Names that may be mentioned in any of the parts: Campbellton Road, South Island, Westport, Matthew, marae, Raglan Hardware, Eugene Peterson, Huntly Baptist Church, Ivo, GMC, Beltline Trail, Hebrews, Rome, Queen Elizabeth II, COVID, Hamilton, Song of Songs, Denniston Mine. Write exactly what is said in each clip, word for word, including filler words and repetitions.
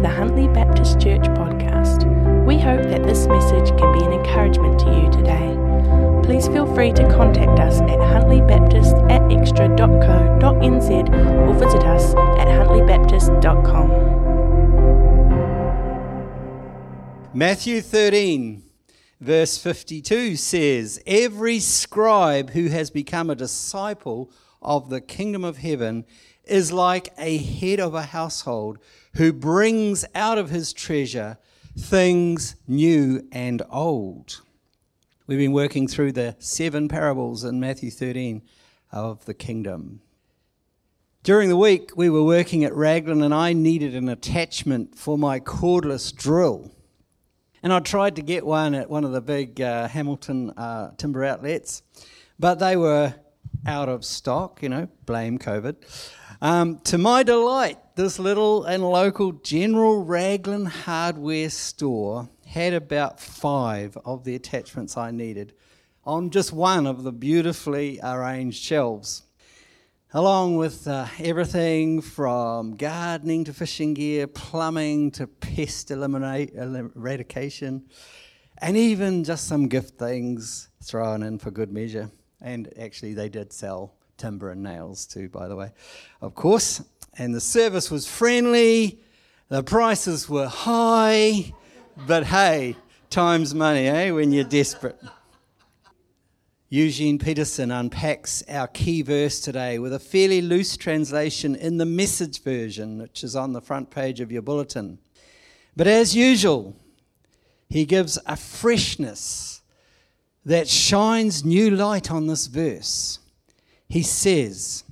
to the Huntly Baptist Church podcast. We hope that this message can be an encouragement to you today. Please feel free to contact us at huntly baptist at extra dot co dot n z or visit us at huntly baptist dot com. Matthew thirteen, verse fifty-two says, "Every scribe who has become a disciple of the kingdom of heaven is like a head of a household who brings out of his treasure things new and old." We've been working through the seven parables in Matthew thirteen of the kingdom. During the week, we were working at Raglan and I needed an attachment for my cordless drill. And I tried to get one at one of the big uh, Hamilton uh, timber outlets, but they were out of stock, you know, blame COVID. Um, to my delight, this little and local general Raglan Hardware store had about five of the attachments I needed on just one of the beautifully arranged shelves, along with uh, everything from gardening to fishing gear, plumbing to pest eliminate, eradication, and even just some gift things thrown in for good measure. And actually, they did sell timber and nails too, by the way, of course. And the service was friendly, the prices were high, but hey, time's money, eh, when you're desperate. Eugene Peterson unpacks our key verse today with a fairly loose translation in the Message version, which is on the front page of your bulletin. But as usual, he gives a freshness that shines new light on this verse. He says,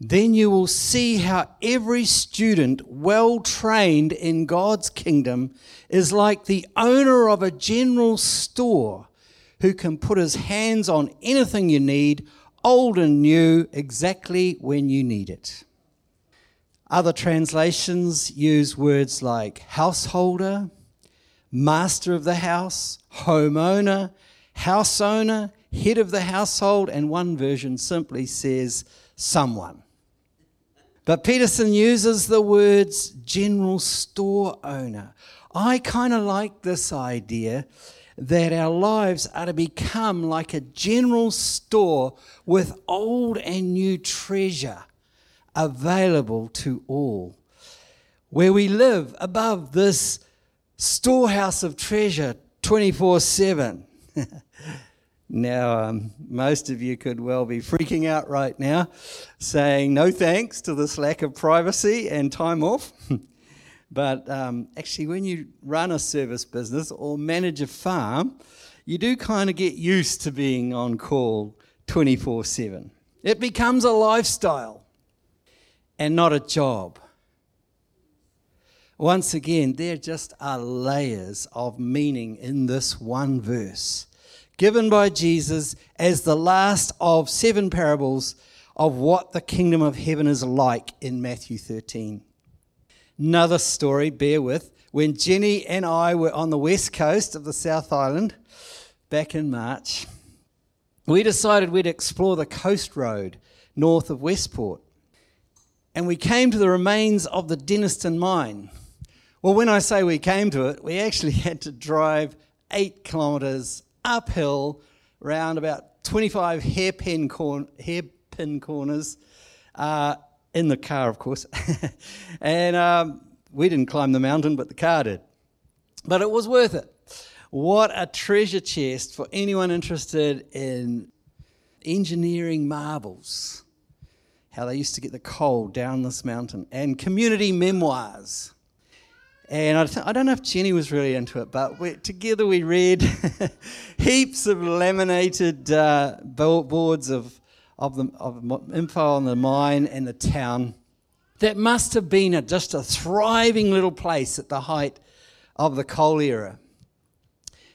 "Then you will see how every student well trained in God's kingdom is like the owner of a general store who can put his hands on anything you need, old and new, exactly when you need it." Other translations use words like householder, master of the house, homeowner, house owner, head of the household, and one version simply says someone. But Peterson uses the words general store owner. I kind of like this idea that our lives are to become like a general store with old and new treasure available to all, where we live above this storehouse of treasure twenty-four seven. Now, um, most of you could well be freaking out right now, saying no thanks to this lack of privacy and time off. But um, actually, when you run a service business or manage a farm, you do kind of get used to being on call twenty-four seven. It becomes a lifestyle and not a job. Once again, there just are layers of meaning in this one verse, given by Jesus as the last of seven parables of what the kingdom of heaven is like in Matthew thirteen. Another story, bear with, when Jenny and I were on the west coast of the South Island back in March, we decided we'd explore the coast road north of Westport. And we came to the remains of the Denniston Mine. Well, when I say we came to it, we actually had to drive eight kilometres uphill, round about twenty-five hairpin, corn, hairpin corners, uh, in the car, of course. And um, we didn't climb the mountain, but the car did. But it was worth it. What a treasure chest for anyone interested in engineering marvels, how they used to get the coal down this mountain, and community memoirs. And I, th- I don't know if Jenny was really into it, but we, together we read heaps of laminated uh, boards of of, the, of info on the mine and the town. That must have been a, just a thriving little place at the height of the coal era.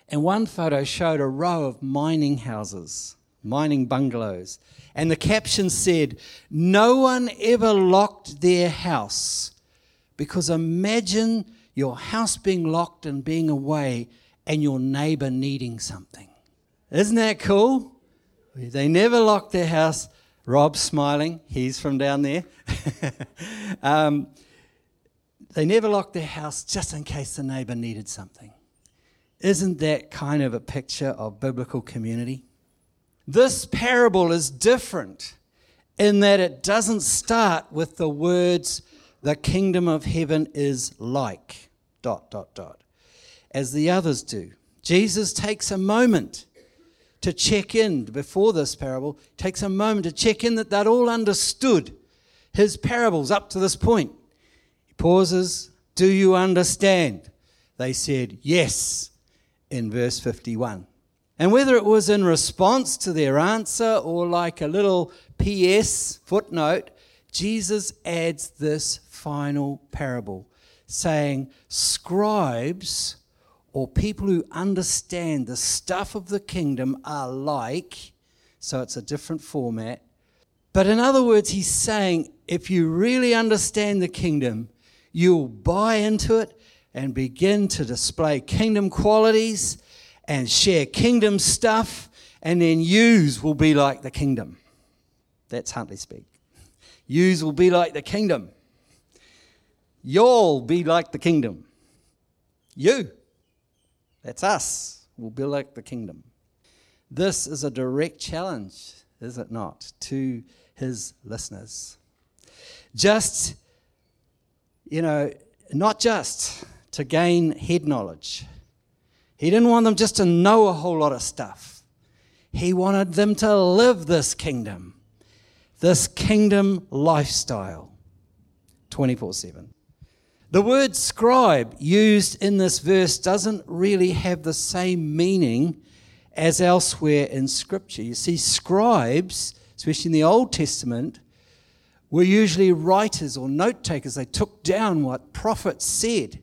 And one photo showed a row of mining houses, mining bungalows, and the caption said, "No one ever locked their house," because imagine your house being locked and being away and your neighbour needing something. Isn't that cool? They never locked their house. Rob's smiling. He's from down there. um, They never locked their house just in case the neighbour needed something. Isn't that kind of a picture of biblical community? This parable is different in that it doesn't start with the words, the kingdom of heaven is like, dot, dot, dot, as the others do. Jesus takes a moment to check in before this parable, takes a moment to check in that they'd all understood his parables up to this point. He pauses, do you understand? They said, yes, in verse fifty-one. And whether it was in response to their answer or like a little P S footnote, Jesus adds this final parable, saying, scribes or people who understand the stuff of the kingdom are like, so it's a different format. But in other words, he's saying, if you really understand the kingdom, you'll buy into it and begin to display kingdom qualities and share kingdom stuff, and then yous will be like the kingdom. That's Huntly speak. Yous will be like the kingdom. Y'all be like the kingdom. You, that's us, will be like the kingdom. This is a direct challenge, is it not, to his listeners. Just, you know, not just... to gain head knowledge. He didn't want them just to know a whole lot of stuff. He wanted them to live this kingdom, this kingdom lifestyle, twenty-four seven. The word scribe used in this verse doesn't really have the same meaning as elsewhere in Scripture. You see, scribes, especially in the Old Testament, were usually writers or note takers. They took down what prophets said.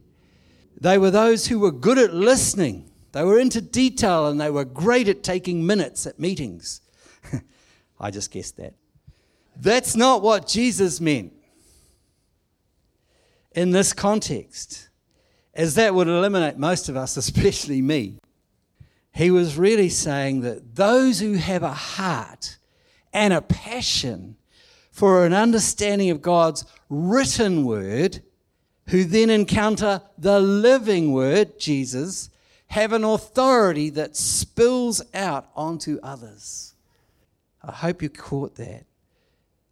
They were those who were good at listening. They were into detail and they were great at taking minutes at meetings. I just guessed that. That's not what Jesus meant in this context, as that would eliminate most of us, especially me. He was really saying that those who have a heart and a passion for an understanding of God's written word, who then encounter the living word, Jesus, have an authority that spills out onto others. I hope you caught that.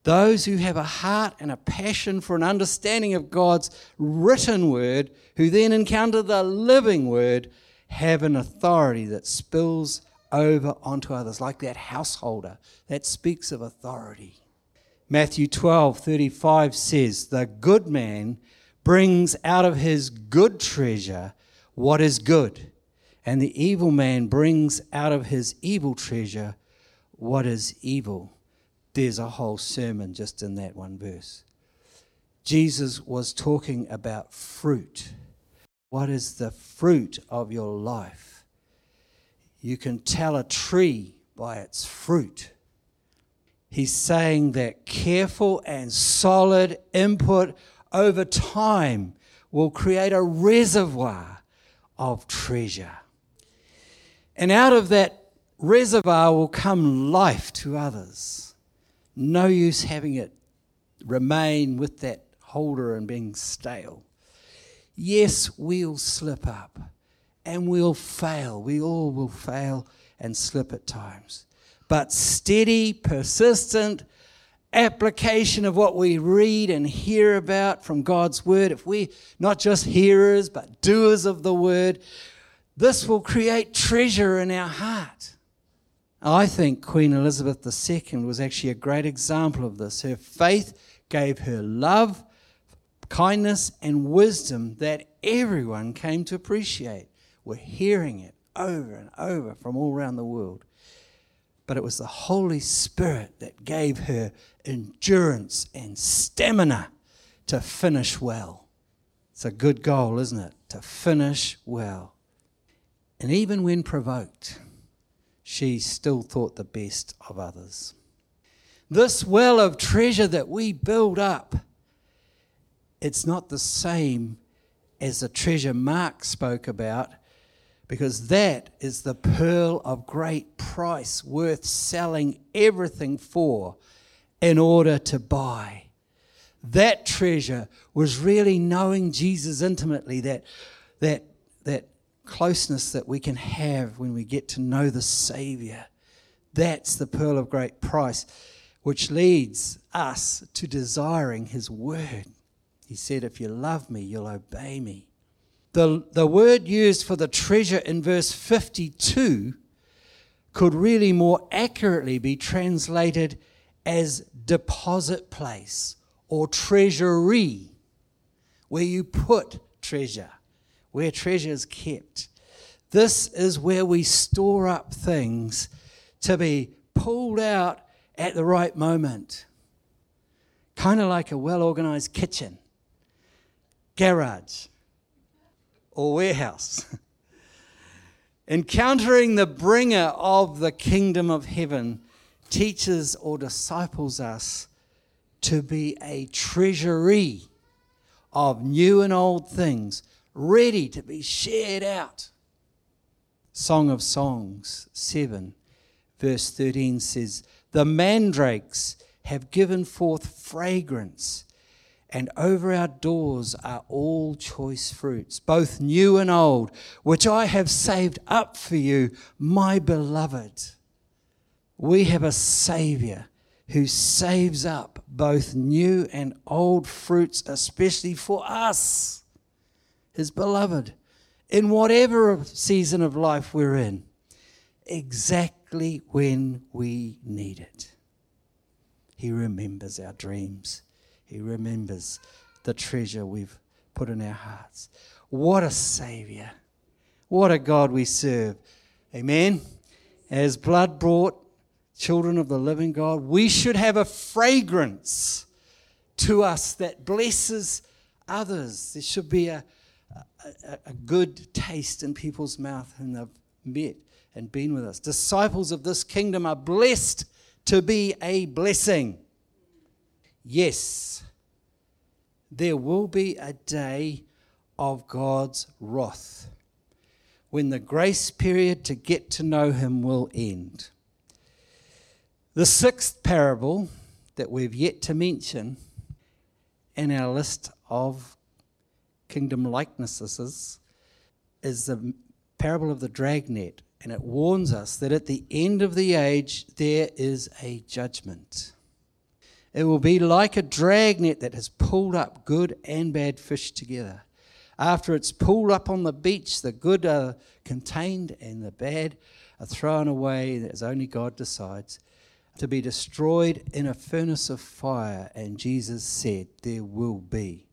Those who have a heart and a passion for an understanding of God's written word, who then encounter the living word, have an authority that spills over onto others, like that householder that speaks of authority. Matthew twelve thirty-five says, the good man brings out of his good treasure what is good, and the evil man brings out of his evil treasure what is evil. There's a whole sermon just in that one verse. Jesus was talking about fruit. What is the fruit of your life? You can tell a tree by its fruit. He's saying that careful and solid input over time will create a reservoir of treasure. And out of that reservoir will come life to others. No use having it remain with that holder and being stale. Yes, we'll slip up and we'll fail. We all will fail and slip at times. But steady, persistent application of what we read and hear about from God's word, if we're not just hearers but doers of the word, this will create treasure in our heart. I think Queen Elizabeth the Second was actually a great example of this. Her faith gave her love, kindness and wisdom that everyone came to appreciate. We're hearing it over and over from all around the world. But it was the Holy Spirit that gave her endurance and stamina to finish well. It's a good goal, isn't it? To finish well. And even when provoked, she still thought the best of others. This well of treasure that we build up, it's not the same as the treasure Mark spoke about, because that is the pearl of great price, worth selling everything for in order to buy. that treasure was really knowing Jesus intimately, that that that closeness that we can have when we get to know the Saviour. That's the pearl of great price, which leads us to desiring his word. He said, if you love me, you'll obey me. The, the word used for the treasure in verse fifty-two could really more accurately be translated as deposit place or treasury, where you put treasure, where treasure is kept. This is where we store up things to be pulled out at the right moment. Kind of like a well-organized kitchen, garage, or warehouse. Encountering the bringer of the kingdom of heaven teaches or disciples us to be a treasury of new and old things ready to be shared out. Song of Songs seven, verse thirteen says, the mandrakes have given forth fragrance, and over our doors are all choice fruits, both new and old, which I have saved up for you, my beloved. We have a Saviour who saves up both new and old fruits, especially for us, his beloved, in whatever season of life we're in, exactly when we need it. He remembers our dreams. He remembers the treasure we've put in our hearts. What a Saviour. What a God we serve. Amen. As blood-bought children of the living God, we should have a fragrance to us that blesses others. There should be a, a, a good taste in people's mouth whom they've met and been with us. Disciples of this kingdom are blessed to be a blessing. Yes, there will be a day of God's wrath when the grace period to get to know him will end. The sixth parable that we've yet to mention in our list of kingdom likenesses is the parable of the dragnet, and it warns us that at the end of the age there is a judgment. It will be like a dragnet that has pulled up good and bad fish together. After it's pulled up on the beach, the good are contained and the bad are thrown away, as only God decides, to be destroyed in a furnace of fire. And Jesus said, there will be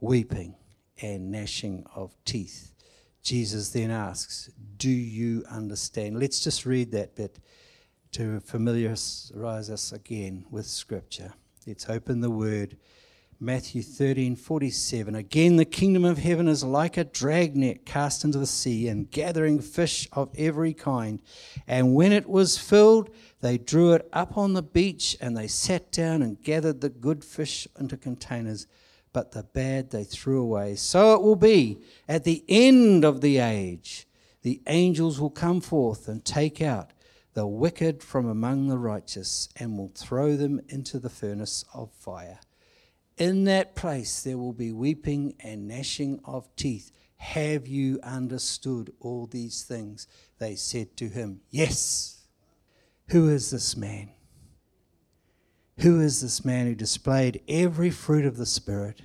weeping and gnashing of teeth. Jesus then asks, do you understand? Let's just read that bit to familiarise us again with Scripture. Let's open the Word. Matthew thirteen forty-seven. Again, the kingdom of heaven is like a dragnet cast into the sea and gathering fish of every kind. And when it was filled, they drew it up on the beach, and they sat down and gathered the good fish into containers, but the bad they threw away. So it will be at the end of the age. The angels will come forth and take out the wicked from among the righteous, and will throw them into the furnace of fire. In that place there will be weeping and gnashing of teeth. Have you understood all these things? They said to him, yes. Who is this man? Who is this man who displayed every fruit of the Spirit,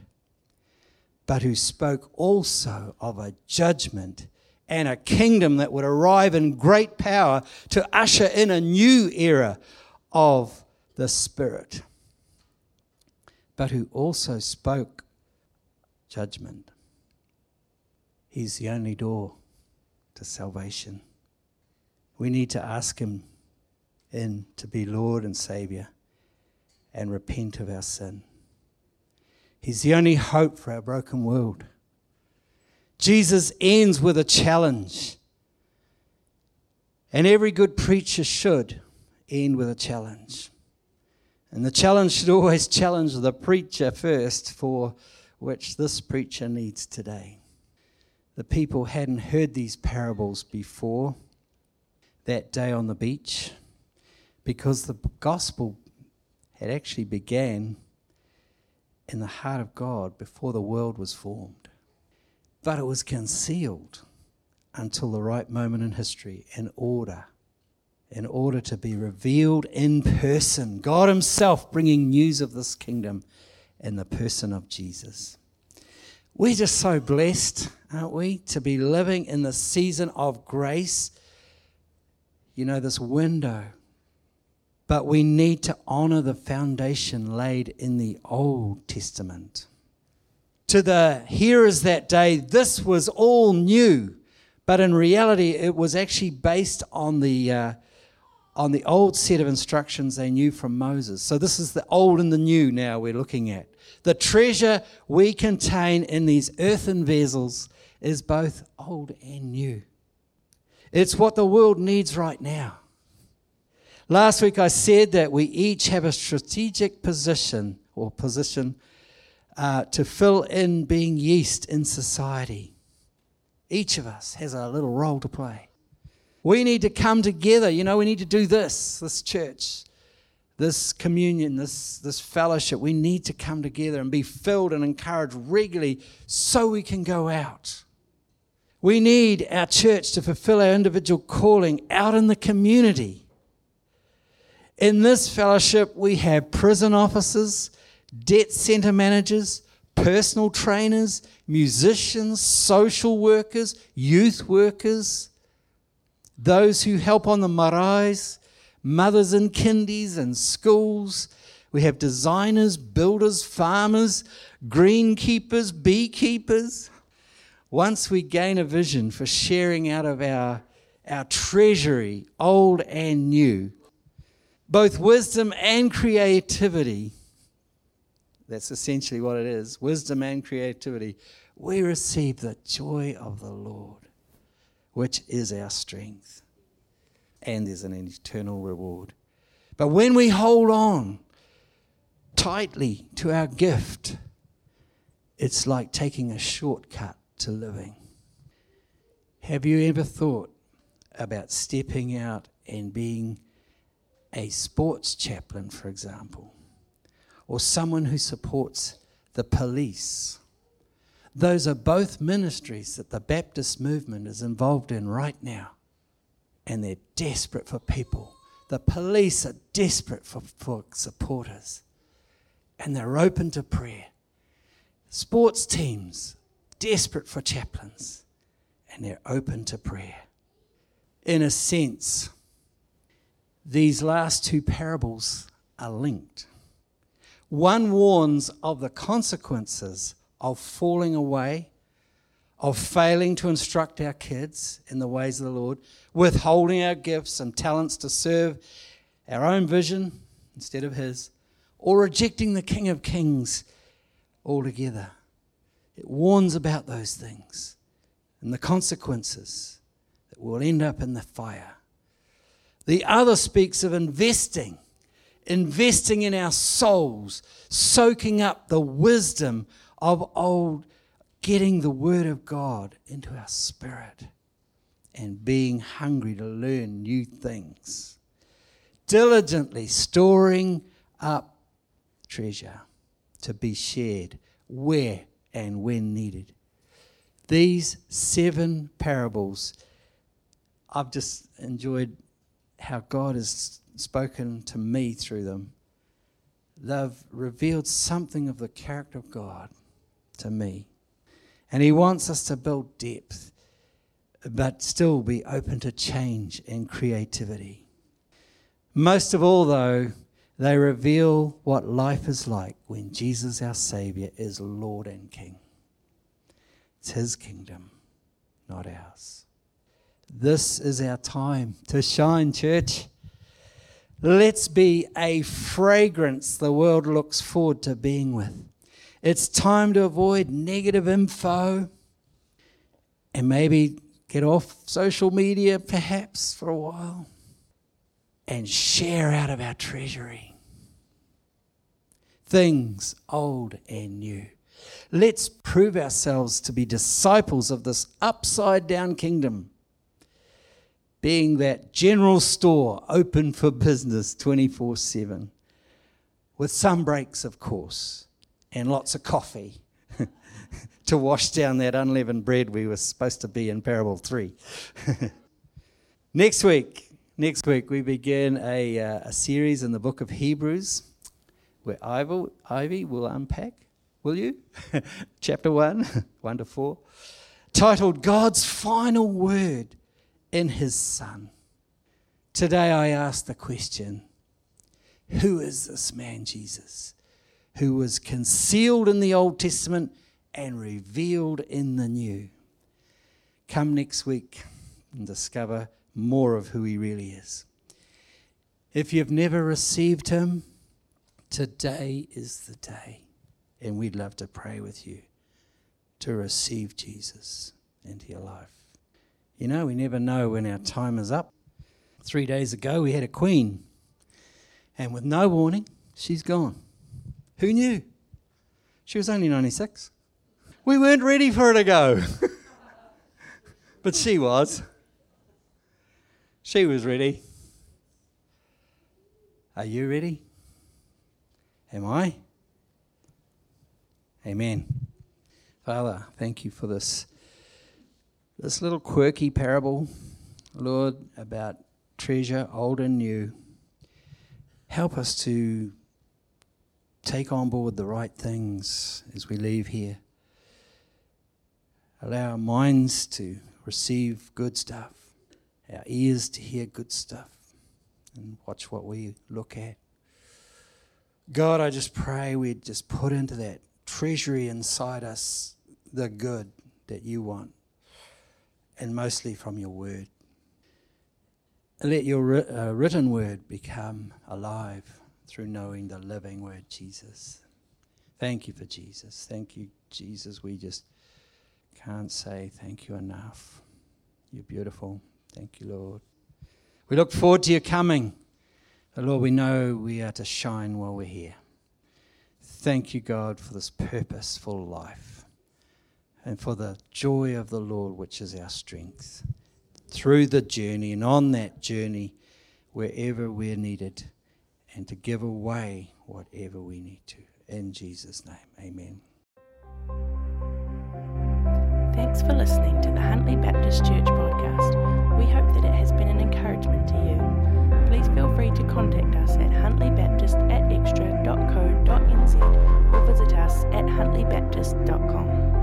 but who spoke also of a judgment and a kingdom that would arrive in great power to usher in a new era of the Spirit, but who also spoke judgment? He's the only door to salvation. We need to ask him in to be Lord and Saviour and repent of our sin. He's the only hope for our broken world. Jesus ends with a challenge. And every good preacher should end with a challenge. And the challenge should always challenge the preacher first, for which this preacher needs today. The people hadn't heard these parables before that day on the beach, because the gospel had actually began in the heart of God before the world was formed. But it was concealed until the right moment in history, in order, in order to be revealed in person. God himself bringing news of this kingdom in the person of Jesus. We're just so blessed, aren't we, to be living in the season of grace. You know, this window. But we need to honour the foundation laid in the Old Testament. To the hearers that day, this was all new. But in reality, it was actually based on the uh, on the old set of instructions they knew from Moses. So this is the old and the new now we're looking at. The treasure we contain in these earthen vessels is both old and new. It's what the world needs right now. Last week I said that we each have a strategic position or position uh, to fill in being yeast in society. Each of us has a little role to play. We need to come together. You know, we need to do this, this church, this communion, this, this fellowship. We need to come together and be filled and encouraged regularly so we can go out. We need our church to fulfill our individual calling out in the community. In this fellowship, we have prison officers, debt centre managers, personal trainers, musicians, social workers, youth workers, those who help on the maraes, mothers in kindies and schools. We have designers, builders, farmers, greenkeepers, beekeepers. Once we gain a vision for sharing out of our, our treasury, old and new, both wisdom and creativity, that's essentially what it is, wisdom and creativity, we receive the joy of the Lord, which is our strength. And there's an eternal reward. But when we hold on tightly to our gift, it's like taking a shortcut to living. Have you ever thought about stepping out and being a sports chaplain, for example, or someone who supports the police? Those are both ministries that the Baptist movement is involved in right now, and they're desperate for people. The police are desperate for, for supporters, and they're open to prayer. Sports teams, desperate for chaplains, and they're open to prayer. In a sense, these last two parables are linked. One warns of the consequences of falling away, of failing to instruct our kids in the ways of the Lord, withholding our gifts and talents to serve our own vision instead of his, or rejecting the King of Kings altogether. It warns about those things and the consequences that will end up in the fire. The other speaks of investing, investing in our souls, soaking up the wisdom of old, getting the word of God into our spirit and being hungry to learn new things, diligently storing up treasure to be shared where and when needed. These seven parables, I've just enjoyed how God has spoken to me through them. They've revealed something of the character of God to me. And he wants us to build depth, but still be open to change and creativity. Most of all, though, they reveal what life is like when Jesus, our Saviour, is Lord and King. It's his kingdom, not ours. This is our time to shine, church. Let's be a fragrance the world looks forward to being with. It's time to avoid negative info and maybe get off social media perhaps for a while and share out of our treasury. Things old and new. Let's prove ourselves to be disciples of this upside-down kingdom, being that general store open for business twenty-four seven, with some breaks, of course, and lots of coffee to wash down that unleavened bread we were supposed to be in parable three. Next week, next week we begin a, uh, a series in the book of Hebrews where Ivo, Ivy will unpack, will you? Chapter one, one to four, titled God's Final Word in His Son. Today I ask the question, who is this man Jesus who was concealed in the Old Testament and revealed in the New? Come next week and discover more of who he really is. If you've never received him, today is the day. And we'd love to pray with you to receive Jesus into your life. You know, we never know when our time is up. Three days ago, we had a queen. And with no warning, she's gone. Who knew? She was only ninety-six. We weren't ready for her to go. But she was. She was ready. Are you ready? Am I? Amen. Father, thank you for this, this little quirky parable, Lord, about treasure, old and new. Help us to take on board the right things as we leave here. Allow our minds to receive good stuff, our ears to hear good stuff, and watch what we look at. God, I just pray we'd just put into that treasury inside us the good that you want, and mostly from your word. Let your uh, written word become alive through knowing the living word, Jesus. Thank you for Jesus. Thank you, Jesus. We just can't say thank you enough. You're beautiful. Thank you, Lord. We look forward to your coming. But Lord, we know we are to shine while we're here. Thank you, God, for this purposeful life and for the joy of the Lord, which is our strength, through the journey and on that journey wherever we're needed, and to give away whatever we need to. In Jesus' name, amen. Thanks for listening to the Huntly Baptist Church podcast. We hope that it has been an encouragement to you. Please feel free to contact us at huntleybaptist at extra dot co dot n z or visit us at huntley baptist dot com.